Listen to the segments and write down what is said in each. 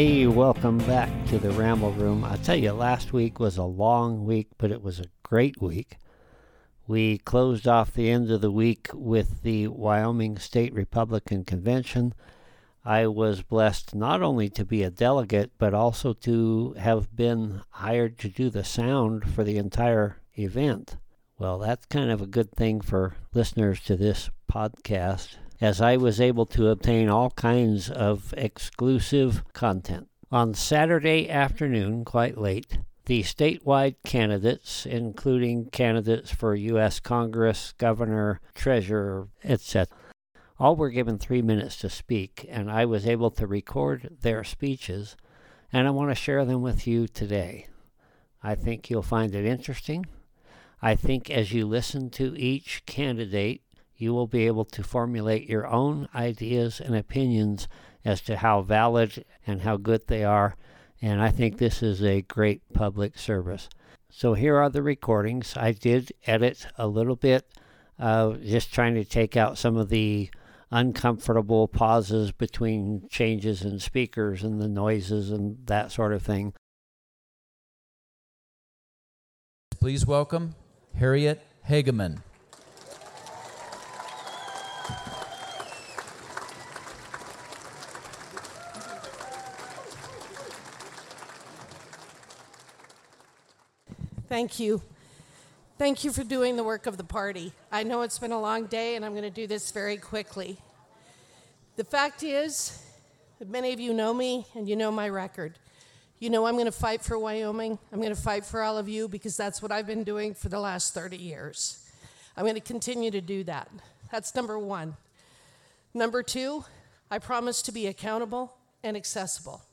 Hey, welcome back to the Ramble Room. I'll tell you, last week was a long week, but it was a great week. We closed off the end of the week with the Wyoming State Republican Convention. I was blessed not only to be a delegate, but also to have been hired to do the sound for the entire event. Well, that's kind of a good thing for listeners to this podcast, as I was able to obtain all kinds of exclusive content. On Saturday afternoon, quite late, the statewide candidates, including candidates for U.S. Congress, governor, treasurer, etc., all were given 3 minutes to speak, and I was able to record their speeches, and I want to share them with you today. I think you'll find it interesting. I think as you listen to each candidate, you will be able to formulate your own ideas and opinions as to how valid and how good they are, and I think this is a great public service. So here are the recordings. I did edit a little bit, just trying to take out some of the uncomfortable pauses between changes in speakers and the noises and that sort of thing. Please welcome Harriet Hageman. Thank you. Thank you for doing the work of the party. I know it's been a long day, and I'm going to do this very quickly. The fact is that many of you know me, and you know my record. You know I'm going to fight for Wyoming. I'm going to fight for all of you, because that's what I've been doing for the last 30 years. I'm going to continue to do that. That's number one. Number two, I promise to be accountable and accessible.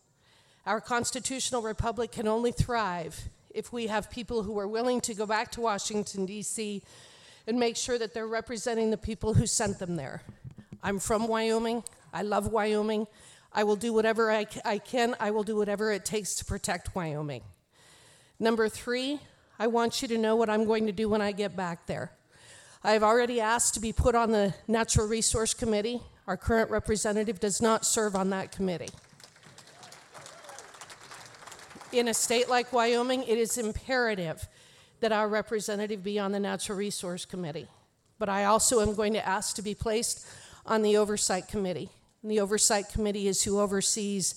Our constitutional republic can only thrive if we have people who are willing to go back to Washington, D.C., and make sure that they're representing the people who sent them there. I'm from Wyoming. I love Wyoming. I will do whatever I can. I will do whatever it takes to protect Wyoming. Number three, I want you to know what I'm going to do when I get back there. I have already asked to be put on the Natural Resource Committee. Our current representative does not serve on that committee. In a state like Wyoming, it is imperative that our representative be on the Natural Resource Committee. But I also am going to ask to be placed on the Oversight Committee. And the Oversight Committee is who oversees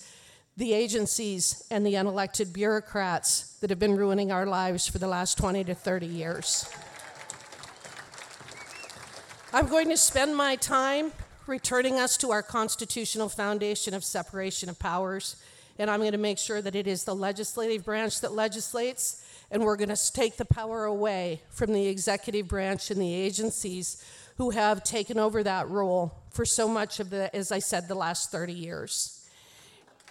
the agencies and the unelected bureaucrats that have been ruining our lives for the last 20 to 30 years. I'm going to spend my time returning us to our constitutional foundation of separation of powers. And I'm going to make sure that it is the legislative branch that legislates, and we're going to take the power away from the executive branch and the agencies who have taken over that role for so much of the, as I said, the last 30 years.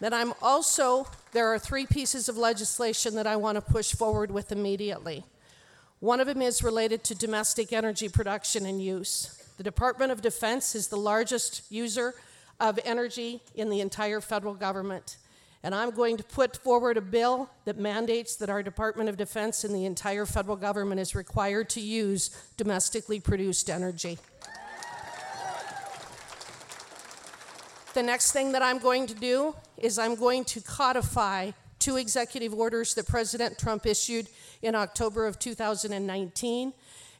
Then I'm also, there are three pieces of legislation that I want to push forward with immediately. One of them is related to domestic energy production and use. The Department of Defense is the largest user of energy in the entire federal government. And I'm going to put forward a bill that mandates that our Department of Defense and the entire federal government is required to use domestically produced energy. The next thing that I'm going to do is I'm going to codify two executive orders that President Trump issued in October of 2019,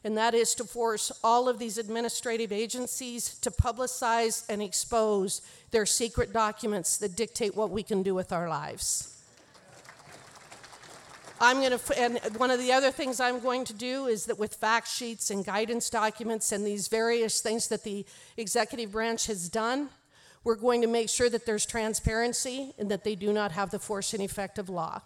and that is to force all of these administrative agencies to publicize and expose their secret documents that dictate what we can do with our lives. And one of the other things I'm going to do is that with fact sheets and guidance documents and these various things that the executive branch has done, we're going to make sure that there's transparency and that they do not have the force and effect of law.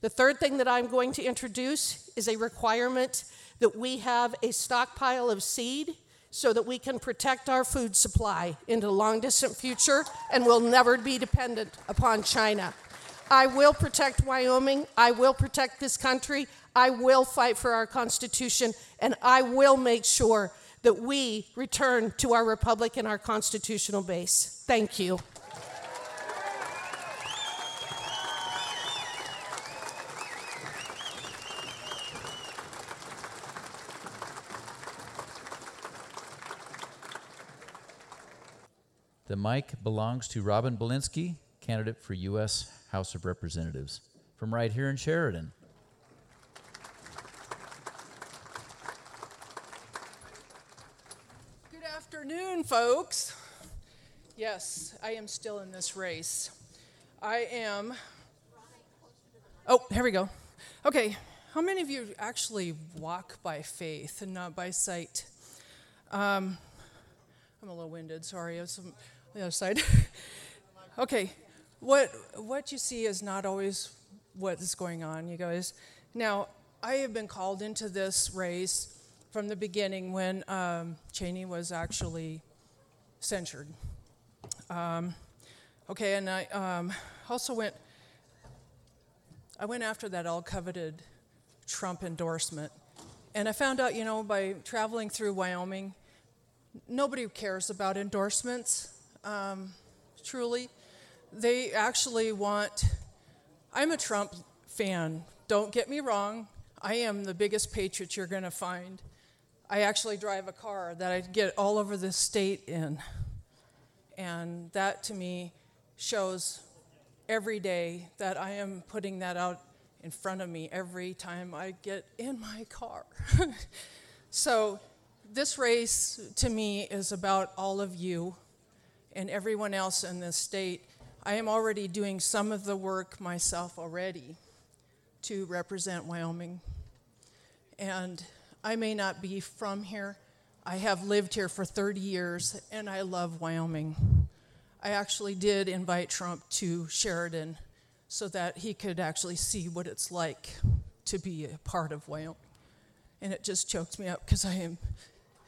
The third thing that I'm going to introduce is a requirement that we have a stockpile of seed so that we can protect our food supply into the long distant future and will never be dependent upon China. I will protect Wyoming. I will protect this country. I will fight for our Constitution, and I will make sure that we return to our republic and our constitutional base. Thank you. The mic belongs to Robin Belinsky, candidate for U.S. House of Representatives from right here in Sheridan. Good afternoon, folks. Yes, I am still in this race. I am... Oh, here we go. Okay, how many of you actually walk by faith and not by sight? I'm a little winded, sorry. I was on the other side. Okay, what you see is not always what is going on, you guys. Now, I have been called into this race from the beginning when Cheney was actually censured. Okay, and I also went... I went after that all-coveted Trump endorsement, and I found out, you know, by traveling through Wyoming, nobody cares about endorsements, truly. They actually want... I'm a Trump fan, don't get me wrong. I am the biggest patriot you're going to find. I actually drive a car that I get all over the state in, and that, to me, shows... every day that I am putting that out in front of me every time I get in my car. So this race, to me, is about all of you and everyone else in this state. I am already doing some of the work myself already to represent Wyoming. And I may not be from here. I have lived here for 30 years, and I love Wyoming. I actually did invite Trump to Sheridan so that he could actually see what it's like to be a part of Wyoming. And it just choked me up because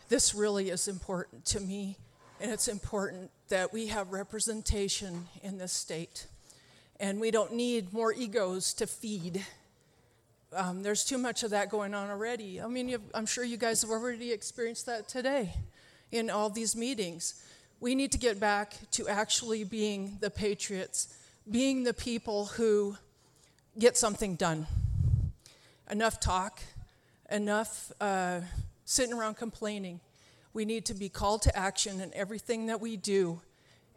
this really is important to me, and it's important that we have representation in this state. And we don't need more egos to feed. There's too much of that going on already. I mean, I'm sure you guys have already experienced that today in all these meetings. We need to get back to actually being the patriots, being the people who get something done. Enough talk, enough sitting around complaining. We need to be called to action in everything that we do,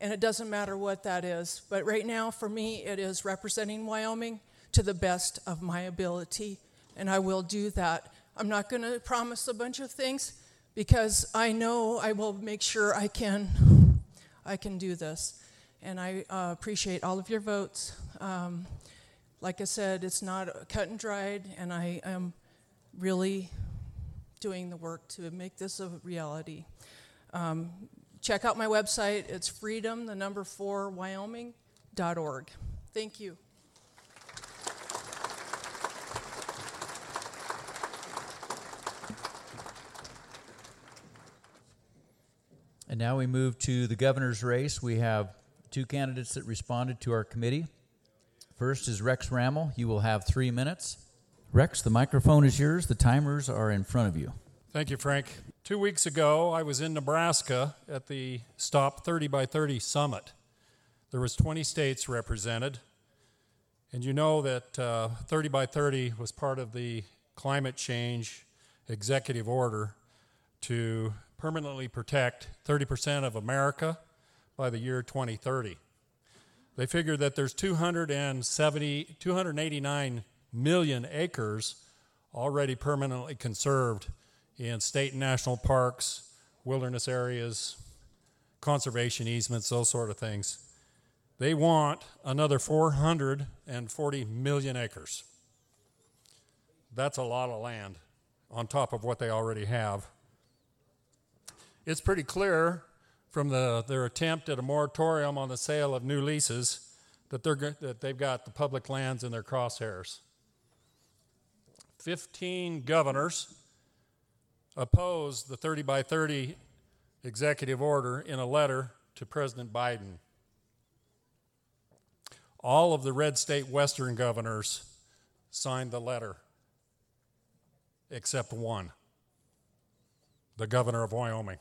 and it doesn't matter what that is. But right now, for me, it is representing Wyoming to the best of my ability, and I will do that. I'm not going to promise a bunch of things, because I know I will make sure I can do this. And I appreciate all of your votes. Like I said, it's not cut and dried, and I am really doing the work to make this a reality. Check out my website. It's freedom4wyoming.org. Thank you. And now we move to the governor's race. We have two candidates that responded to our committee. First is Rex Rammell. You will have 3 minutes. Rex, the microphone is yours. The timers are in front of you. Thank you, Frank. 2 weeks ago, I was in Nebraska at the Stop 30 by 30 Summit. There was 20 states represented. And you know that 30 by 30 was part of the climate change executive order to permanently protect 30% of America by the year 2030. They figure that there's 289 million acres already permanently conserved in state and national parks, wilderness areas, conservation easements, those sort of things. They want another 440 million acres. That's a lot of land on top of what they already have. It's pretty clear from their attempt at a moratorium on the sale of new leases that they've got the public lands in their crosshairs. 15 governors opposed the 30 by 30 executive order in a letter to President Biden. All of the red state western governors signed the letter, except one, the governor of Wyoming.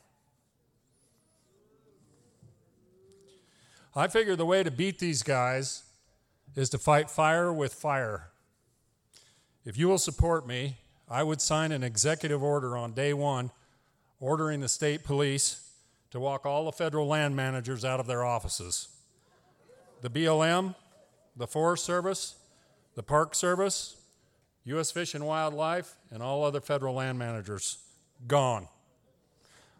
I figure the way to beat these guys is to fight fire with fire. If you will support me, I would sign an executive order on day one ordering the state police to walk all the federal land managers out of their offices. the BLM, the Forest Service, the Park Service, U.S. Fish and Wildlife, and all other federal land managers. Gone.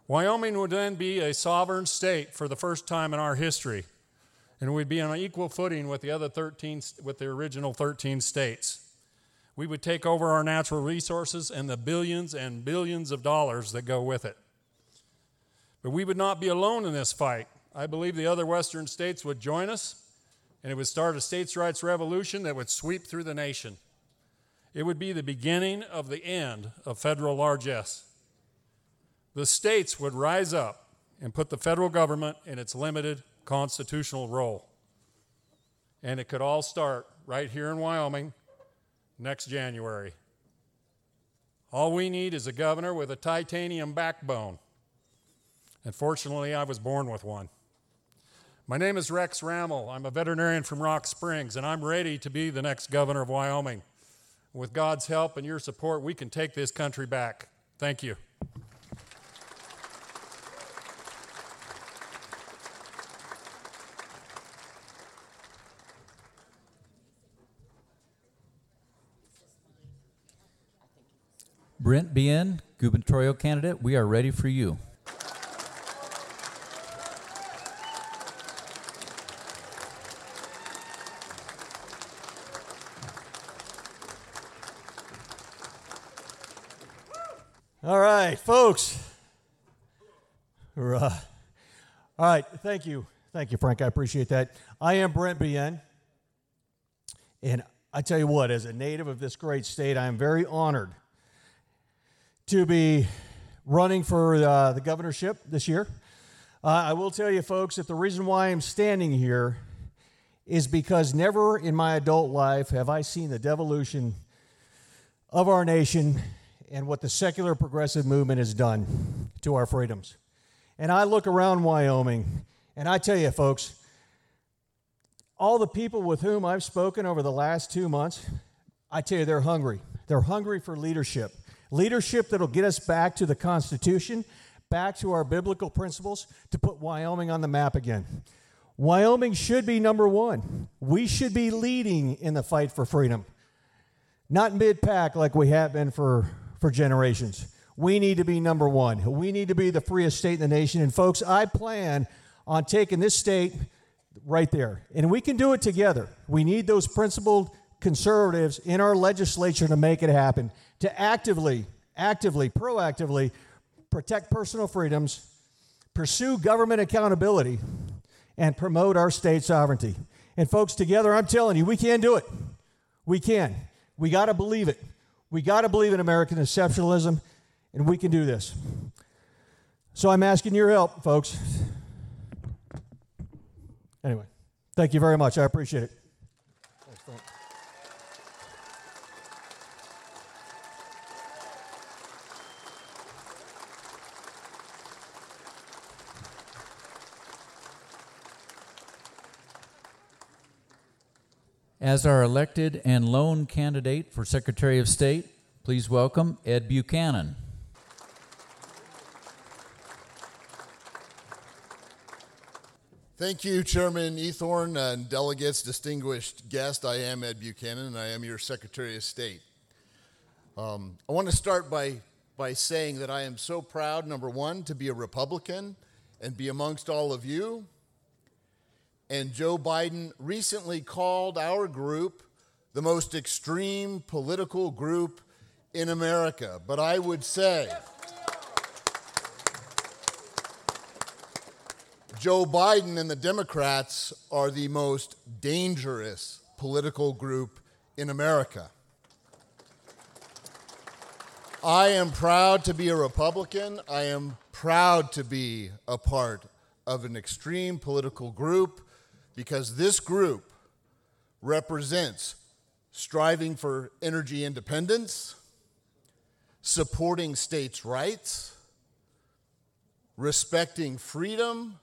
Wyoming would then be a sovereign state for the first time in our history, and we'd be on an equal footing with the other 13, with the original 13 states. We would take over our natural resources and the billions and billions of dollars that go with it. But we would not be alone in this fight. I believe the other Western states would join us, and it would start a states' rights revolution that would sweep through the nation. It would be the beginning of the end of federal largesse. The states would rise up and put the federal government in its limited constitutional role. And it could all start right here in Wyoming next January. All we need is a governor with a titanium backbone. And fortunately, I was born with one. My name is Rex Rammell. I'm a veterinarian from Rock Springs, and I'm ready to be the next governor of Wyoming. With God's help and your support, we can take this country back. Thank you. Brent Bien, gubernatorial candidate, we are ready for you. All right, folks. All right, thank you. Thank you, Frank. I appreciate that. I am Brent Bien, and I tell you what, as a native of this great state, I am very honored to be running for the governorship this year. I will tell you, folks, that the reason why I'm standing here is because never in my adult life have I seen the devolution of our nation and what the secular progressive movement has done to our freedoms. And I look around Wyoming, and I tell you, folks, all the people with whom I've spoken over the last 2 months, I tell you, they're hungry. They're hungry for leadership. Leadership that'll get us back to the Constitution, back to our biblical principles, to put Wyoming on the map again. Wyoming should be number one. We should be leading in the fight for freedom, not mid-pack like we have been for generations. We need to be number one. We need to be the freest state in the nation. And folks, I plan on taking this state right there. And we can do it together. We need those principled conservatives in our legislature to make it happen, to actively, proactively protect personal freedoms, pursue government accountability, and promote our state sovereignty. And folks, together, I'm telling you, we can do it. We can. We got to believe it. We got to believe in American exceptionalism, and we can do this. So I'm asking your help, folks. Anyway, thank you very much. I appreciate it. Thanks, Frank. As our elected and lone candidate for Secretary of State, please welcome Ed Buchanan. Thank you, Chairman Ethorn and delegates, distinguished guest. I am Ed Buchanan, and I am your Secretary of State. I want to start by saying that I am so proud, number one, to be a Republican and be amongst all of you. And Joe Biden recently called our group the most extreme political group in America. But I would say Joe Biden and the Democrats are the most dangerous political group in America. I am proud to be a Republican. I am proud to be a part of an extreme political group, because this group represents striving for energy independence, supporting states' rights, respecting freedom,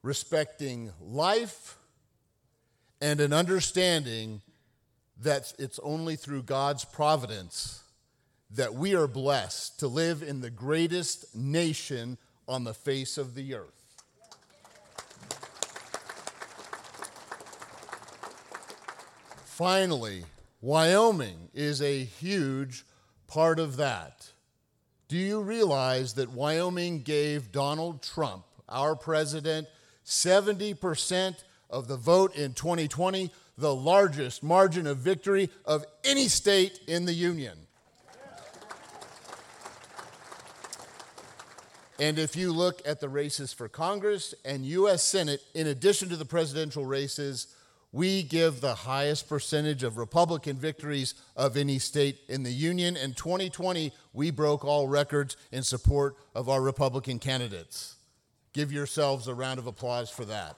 respecting life, and an understanding that it's only through God's providence that we are blessed to live in the greatest nation on the face of the earth. Finally, Wyoming is a huge part of that. Do you realize that Wyoming gave Donald Trump, our president, 70% of the vote in 2020, the largest margin of victory of any state in the Union? And if you look at the races for Congress and U.S. Senate, in addition to the presidential races, we give the highest percentage of Republican victories of any state in the Union. In 2020, we broke all records in support of our Republican candidates. Give yourselves a round of applause for that.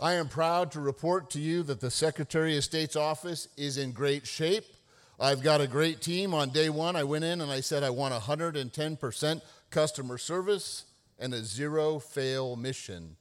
I am proud to report to you that the Secretary of State's office is in great shape. I've got a great team. On day one, I went in and I said I want 110% customer service and a zero-fail mission.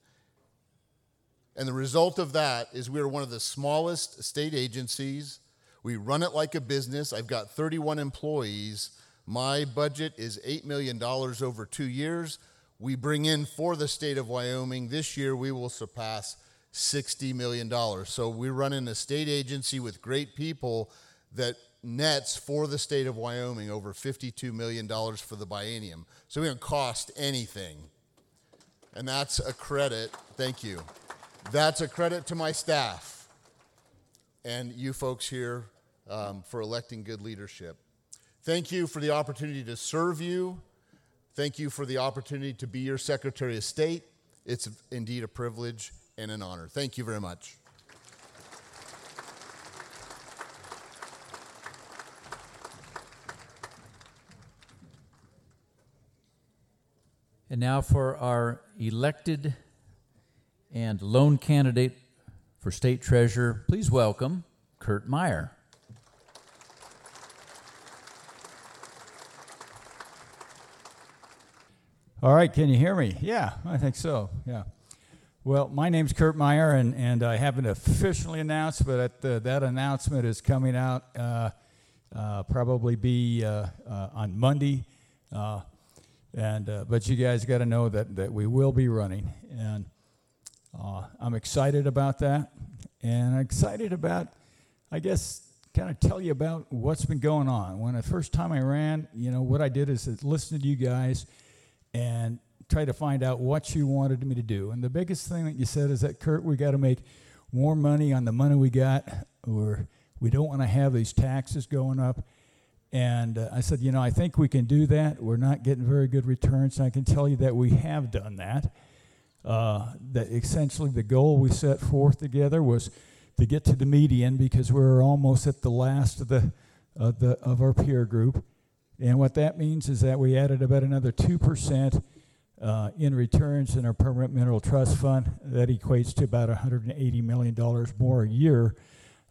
And the result of that is we are one of the smallest state agencies. We run it like a business. I've got 31 employees. My budget is $8 million over 2 years. We bring in for the state of Wyoming. This year, we will surpass $60 million. So we're running a state agency with great people that nets for the state of Wyoming over $52 million for the biennium. So we don't cost anything. And that's a credit, thank you. That's a credit to my staff and you folks here for electing good leadership. Thank you for the opportunity to serve you. Thank you for the opportunity to be your Secretary of State. It's indeed a privilege and an honor. Thank you very much. And now for our elected and lone candidate for state treasurer, please welcome Kurt Meier. All right, can you hear me? Yeah, I think so, yeah. Well, my name's Kurt Meier, and I haven't officially announced, but that announcement is coming out probably be on Monday. But you guys got to know that we will be running, and I'm excited about that, and I'm excited about, I guess, kind of tell you about what's been going on. When the first time I ran, you know, what I did is listen to you guys and try to find out what you wanted me to do. And the biggest thing that you said is that, Kurt, we got to make more money on the money we got, or we don't want to have these taxes going up. And I said, you know, I think we can do that. We're not getting very good returns. And I can tell you that we have done that. That essentially the goal we set forth together was to get to the median because we were almost at the last of our peer group. And what that means is that we added about another 2% in returns in our permanent mineral trust fund. That equates to about $180 million more a year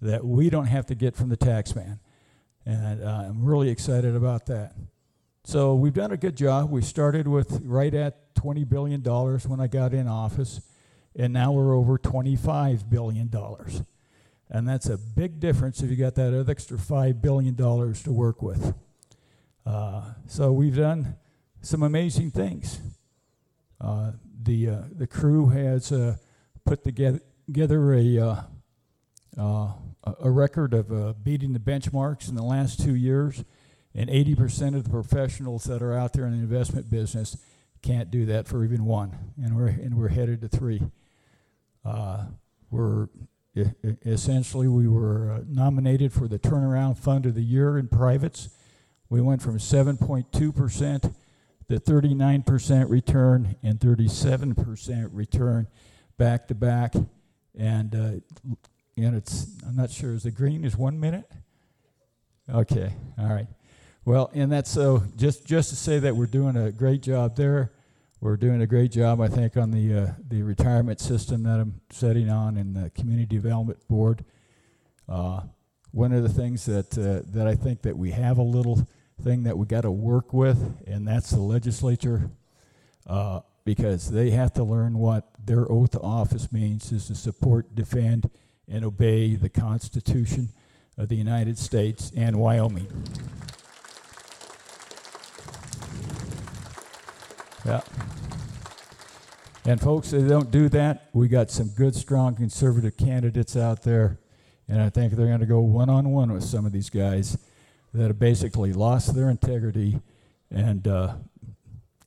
that we don't have to get from the tax man. And I'm really excited about that. So we've done a good job. We started with right at $20 billion when I got in office, and now we're over $25 billion. And that's a big difference if you got that extra $5 billion to work with. So we've done some amazing things. The crew has put together a record of beating the benchmarks in the last 2 years, and 80% of the professionals that are out there in the investment business can't do that for even one, and we're headed to three. We were nominated for the Turnaround Fund of the Year in privates. We went from 7.2% to 39% return and 37% return back to back, and it's, I'm not sure, is the green is 1 minute? Okay, all right. Well, and that's so, just to say that we're doing a great job there. We're doing a great job, I think, on the retirement system that I'm setting on and the community development board. One of the things that I think that we have a little thing that we got to work with, and that's the legislature, because they have to learn what their oath of office means is to support, defend, and obey the Constitution of the United States and Wyoming. Yeah. And folks, if they don't do that, we got some good, strong conservative candidates out there, and I think they're going to go one-on-one with some of these guys that have basically lost their integrity and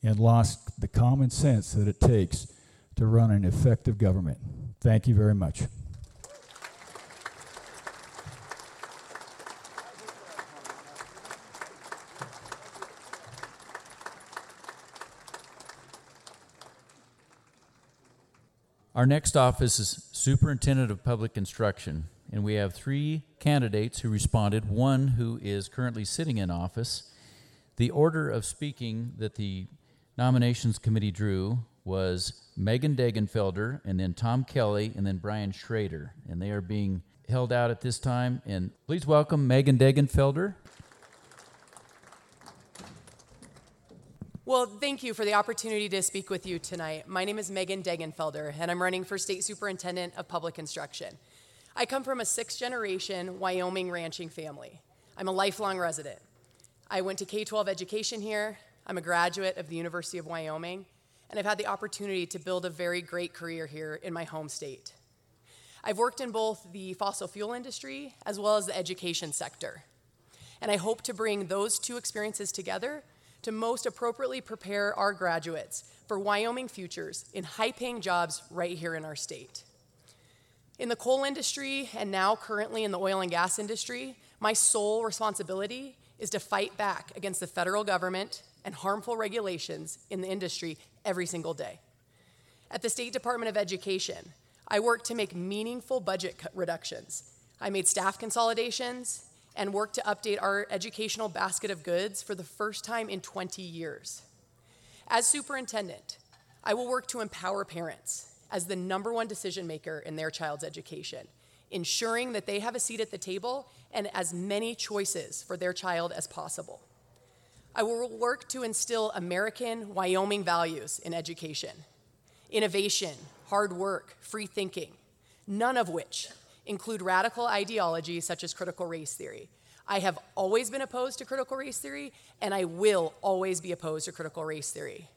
lost the common sense that it takes to run an effective government. Thank you very much. Our next office is Superintendent of Public Instruction, and we have three candidates who responded, one who is currently sitting in office. The order of speaking that the nominations committee drew was Megan Degenfelder, and then Tom Kelly, and then Brian Schroeder, and they are being held out at this time. And please welcome Megan Degenfelder. Well, thank you for the opportunity to speak with you tonight. My name is Megan Degenfelder, and I'm running for State Superintendent of Public Instruction. I come from a sixth-generation Wyoming ranching family. I'm a lifelong resident. I went to K-12 education here. I'm a graduate of the University of Wyoming, and I've had the opportunity to build a very great career here in my home state. I've worked in both the fossil fuel industry as well as the education sector, and I hope to bring those two experiences together to most appropriately prepare our graduates for Wyoming futures in high-paying jobs right here in our state. In the coal industry, and now currently in the oil and gas industry, my sole responsibility is to fight back against the federal government and harmful regulations in the industry every single day. At the State Department of Education, I work to make meaningful budget reductions. I made staff consolidations and work to update our educational basket of goods for the first time in 20 years. As superintendent, I will work to empower parents as the number one decision maker in their child's education, ensuring that they have a seat at the table and as many choices for their child as possible. I will work to instill American Wyoming values in education: innovation, hard work, free thinking, none of which include radical ideologies such as critical race theory. I have always been opposed to critical race theory, and I will always be opposed to critical race theory.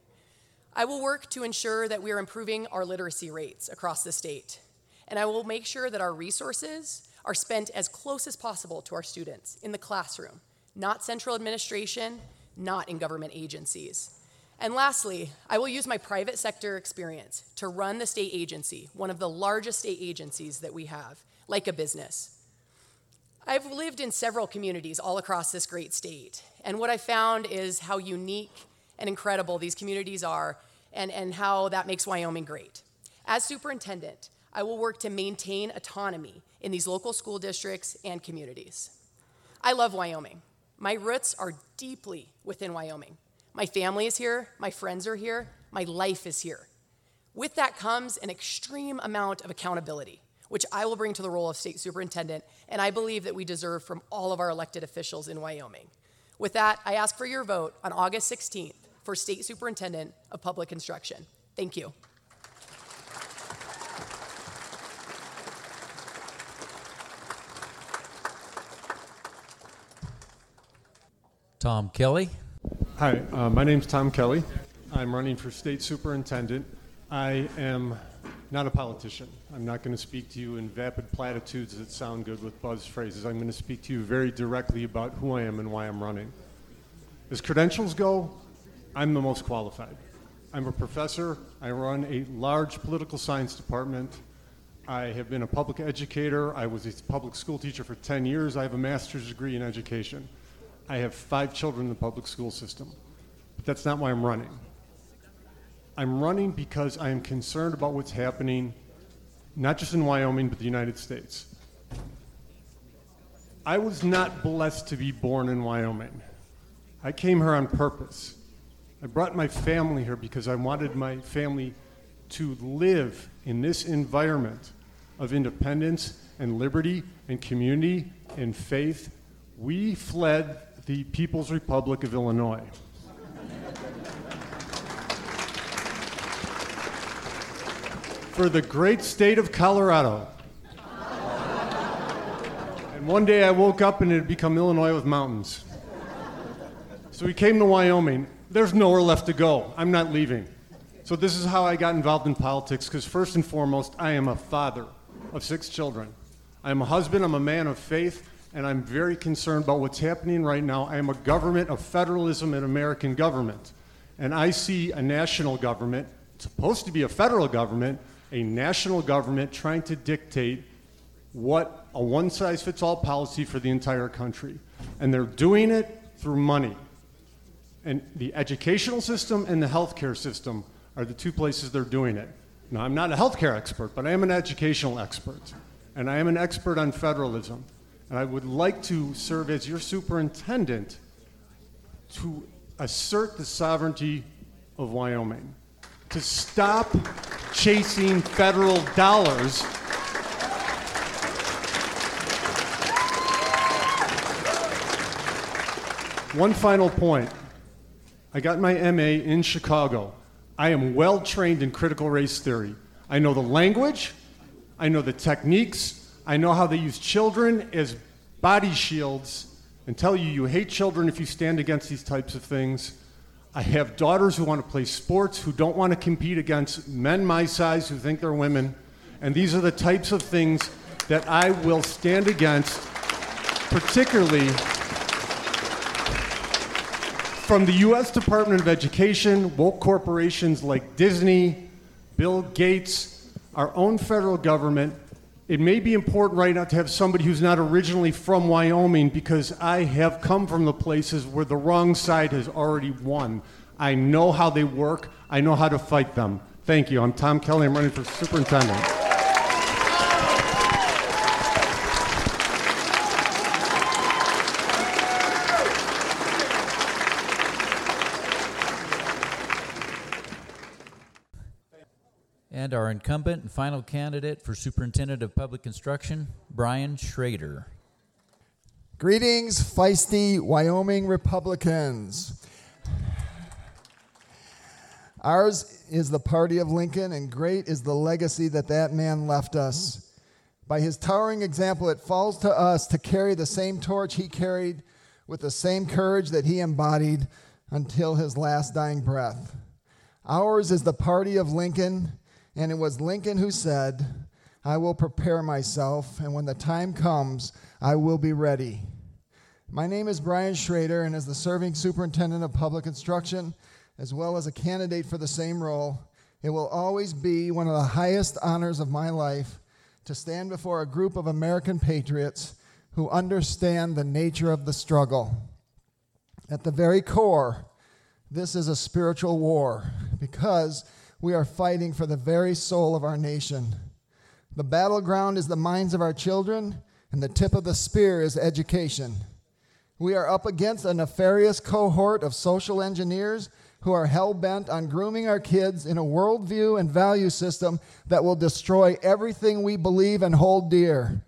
I will work to ensure that we are improving our literacy rates across the state, and I will make sure that our resources are spent as close as possible to our students in the classroom, not central administration, not in government agencies. And lastly, I will use my private sector experience to run the state agency, one of the largest state agencies that we have, like a business. I've lived in several communities all across this great state, and what I found is how unique and incredible these communities are, and how that makes Wyoming great. As superintendent, I will work to maintain autonomy in these local school districts and communities. I love Wyoming. My roots are deeply within Wyoming. My family is here, my friends are here, my life is here. With that comes an extreme amount of accountability, which I will bring to the role of state superintendent, and I believe that we deserve from all of our elected officials in Wyoming. With that, I ask for your vote on August 16th for State Superintendent of Public Instruction. Thank you. Tom Kelly. Hi, my name's Tom Kelly. I'm running for state superintendent. I am not a politician. I'm not going to speak to you in vapid platitudes that sound good with buzz phrases. I'm going to speak to you very directly about who I am and why I'm running. As credentials go, I'm the most qualified. I'm a professor. I run a large political science department. I have been a public educator. I was a public school teacher for 10 years. I have a master's degree in education. I have 5 children in the public school system, but that's not why I'm running. I'm running because I am concerned about what's happening, not just in Wyoming, but the United States. I was not blessed to be born in Wyoming. I came here on purpose. I brought my family here because I wanted my family to live in this environment of independence and liberty and community and faith. We fled the People's Republic of Illinois. For the great state of Colorado. And one day I woke up and it had become Illinois with mountains. So we came to Wyoming. There's nowhere left to go. I'm not leaving. So this is how I got involved in politics, because first and foremost, I am a father of 6 children. I'm a husband, I'm a man of faith, and I'm very concerned about what's happening right now. I am a government of federalism and American government. And I see a national government, supposed to be a federal government, a national government trying to dictate what a one-size-fits-all policy for the entire country. And they're doing it through money. And the educational system and the healthcare system are the two places they're doing it. Now, I'm not a healthcare expert, but I am an educational expert. And I am an expert on federalism. And I would like to serve as your superintendent to assert the sovereignty of Wyoming, to stop chasing federal dollars. One final point. I got my MA in Chicago. I am well trained in critical race theory. I know the language, I know the techniques, I know how they use children as body shields and tell you you hate children if you stand against these types of things. I have daughters who want to play sports, who don't want to compete against men my size who think they're women. And these are the types of things that I will stand against, particularly from the U.S. Department of Education, woke corporations like Disney, Bill Gates, our own federal government. It may be important right now to have somebody who's not originally from Wyoming, because I have come from the places where the wrong side has already won. I know how they work. I know how to fight them. Thank you. I'm Tom Kelly. I'm running for superintendent. And our incumbent and final candidate for Superintendent of Public Instruction, Brian Schroeder. Greetings, feisty Wyoming Republicans. Ours is the party of Lincoln, and great is the legacy that that man left us. By his towering example, it falls to us to carry the same torch he carried with the same courage that he embodied until his last dying breath. Ours is the party of Lincoln, and it was Lincoln who said, "I will prepare myself, and when the time comes, I will be ready." My name is Brian Schroeder, and as the serving superintendent of public instruction, as well as a candidate for the same role, it will always be one of the highest honors of my life to stand before a group of American patriots who understand the nature of the struggle. At the very core, this is a spiritual war, because we are fighting for the very soul of our nation. The battleground is the minds of our children, and the tip of the spear is education. We are up against a nefarious cohort of social engineers who are hell-bent on grooming our kids in a worldview and value system that will destroy everything we believe and hold dear.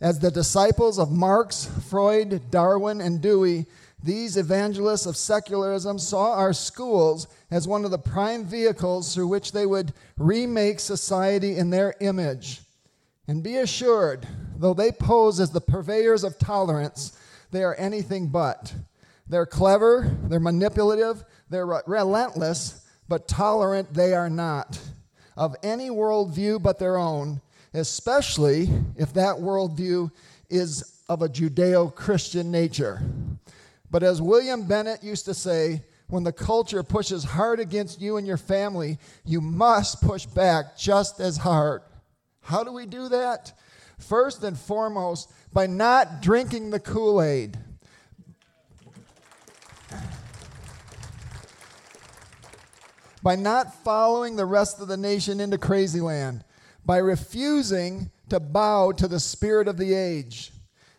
As the disciples of Marx, Freud, Darwin, and Dewey, these evangelists of secularism saw our schools as one of the prime vehicles through which they would remake society in their image. And be assured, though they pose as the purveyors of tolerance, they are anything but. They're clever, they're manipulative, they're relentless, but tolerant they are not, of any worldview but their own, especially if that worldview is of a Judeo-Christian nature. But as William Bennett used to say, when the culture pushes hard against you and your family, you must push back just as hard. How do we do that? First and foremost, by not drinking the Kool-Aid. By not following the rest of the nation into crazy land. By refusing to bow to the spirit of the age.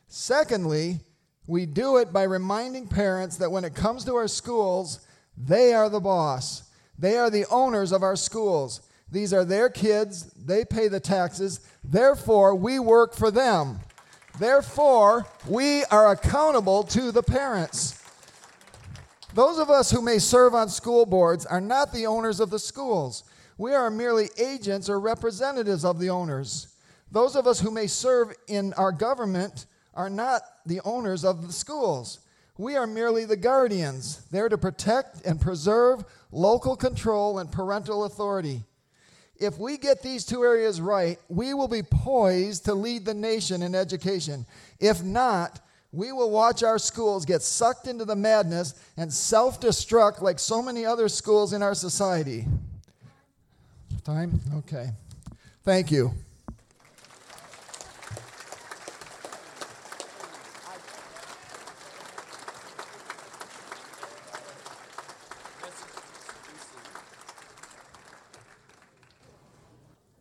Secondly, we do it by reminding parents that when it comes to our schools, they are the boss. They are the owners of our schools. These are their kids. They pay the taxes. Therefore, we work for them. Therefore, we are accountable to the parents. Those of us who may serve on school boards are not the owners of the schools. We are merely agents or representatives of the owners. Those of us who may serve in our government are not the owners of the schools. We are merely the guardians, there to protect and preserve local control and parental authority. If we get these two areas right, we will be poised to lead the nation in education. If not, we will watch our schools get sucked into the madness and self-destruct like so many other schools in our society. Time? Okay. Thank you.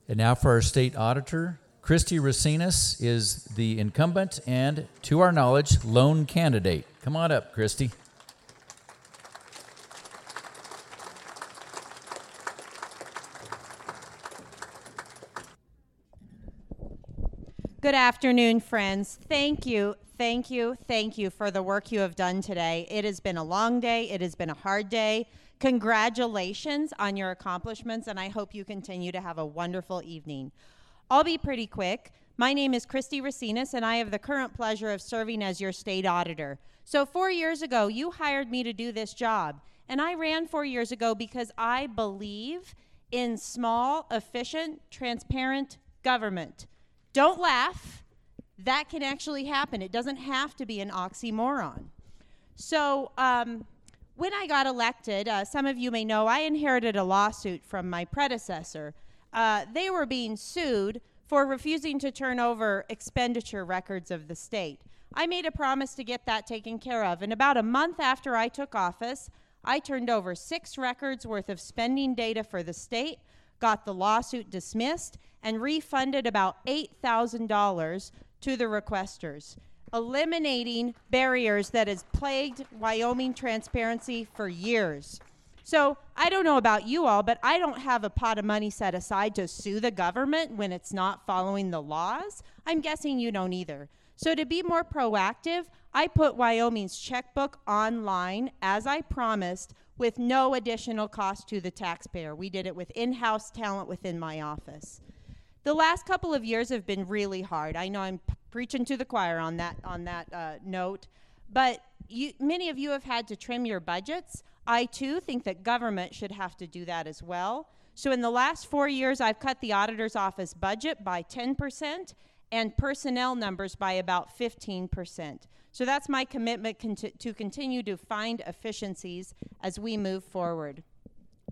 And now for our state auditor. Christy Racines is the incumbent and, to our knowledge, lone candidate. Come on up, Christy. Good afternoon, friends. Thank you for the work you have done today. It has been a long day. It has been a hard day. Congratulations on your accomplishments, and I hope you continue to have a wonderful evening. I'll be pretty quick. My name is Christy Racines, and I have the current pleasure of serving as your state auditor. So 4 years ago, you hired me to do this job, and I ran 4 years ago because I believe in small, efficient, transparent government. Don't laugh. That can actually happen. It doesn't have to be an oxymoron. So, when I got elected, some of you may know I inherited a lawsuit from my predecessor. They were being sued for refusing to turn over expenditure records of the state. I made a promise to get that taken care of, and about a month after I took office, I turned over 6 records worth of spending data for the state, got the lawsuit dismissed, and refunded about $8,000 to the requesters, eliminating barriers that has plagued Wyoming transparency for years. So I don't know about you all, but I don't have a pot of money set aside to sue the government when it's not following the laws. I'm guessing you don't either. So to be more proactive, I put Wyoming's checkbook online, as I promised, with no additional cost to the taxpayer. We did it with in-house talent within my office. The last couple of years have been really hard. I know I'm preaching to the choir on that note, but many of you have had to trim your budgets. I too think that government should have to do that as well. So in the last 4 years, I've cut the auditor's office budget by 10% and personnel numbers by about 15%. So that's my commitment to continue to find efficiencies as we move forward.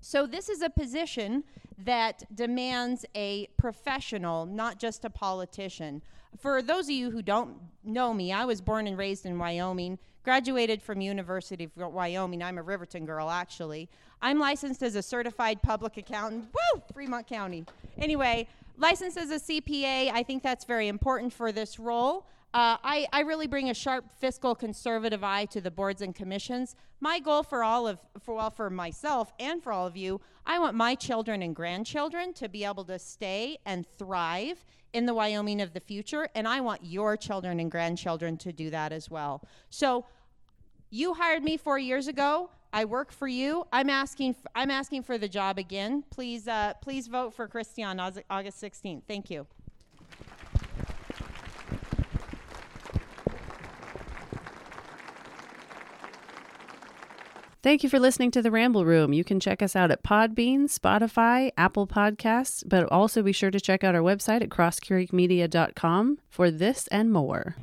So this is a position that demands a professional, not just a politician. For those of you who don't know me, I was born and raised in Wyoming, graduated from University of Wyoming. I'm a Riverton girl, actually. I'm licensed as a certified public accountant. Woo! Fremont County. Anyway, licensed as a CPA. I think that's very important for this role. I really bring a sharp fiscal conservative eye to the boards and commissions. My goal for myself and for all of you, I want my children and grandchildren to be able to stay and thrive in the Wyoming of the future, and I want your children and grandchildren to do that as well. So you hired me 4 years ago. I work for you. I'm asking for the job again. Please vote for Christy on August 16th. Thank you. Thank you for listening to The Ramble Room. You can check us out at Podbean, Spotify, Apple Podcasts, but also be sure to check out our website at crosscreekmedia.com for this and more.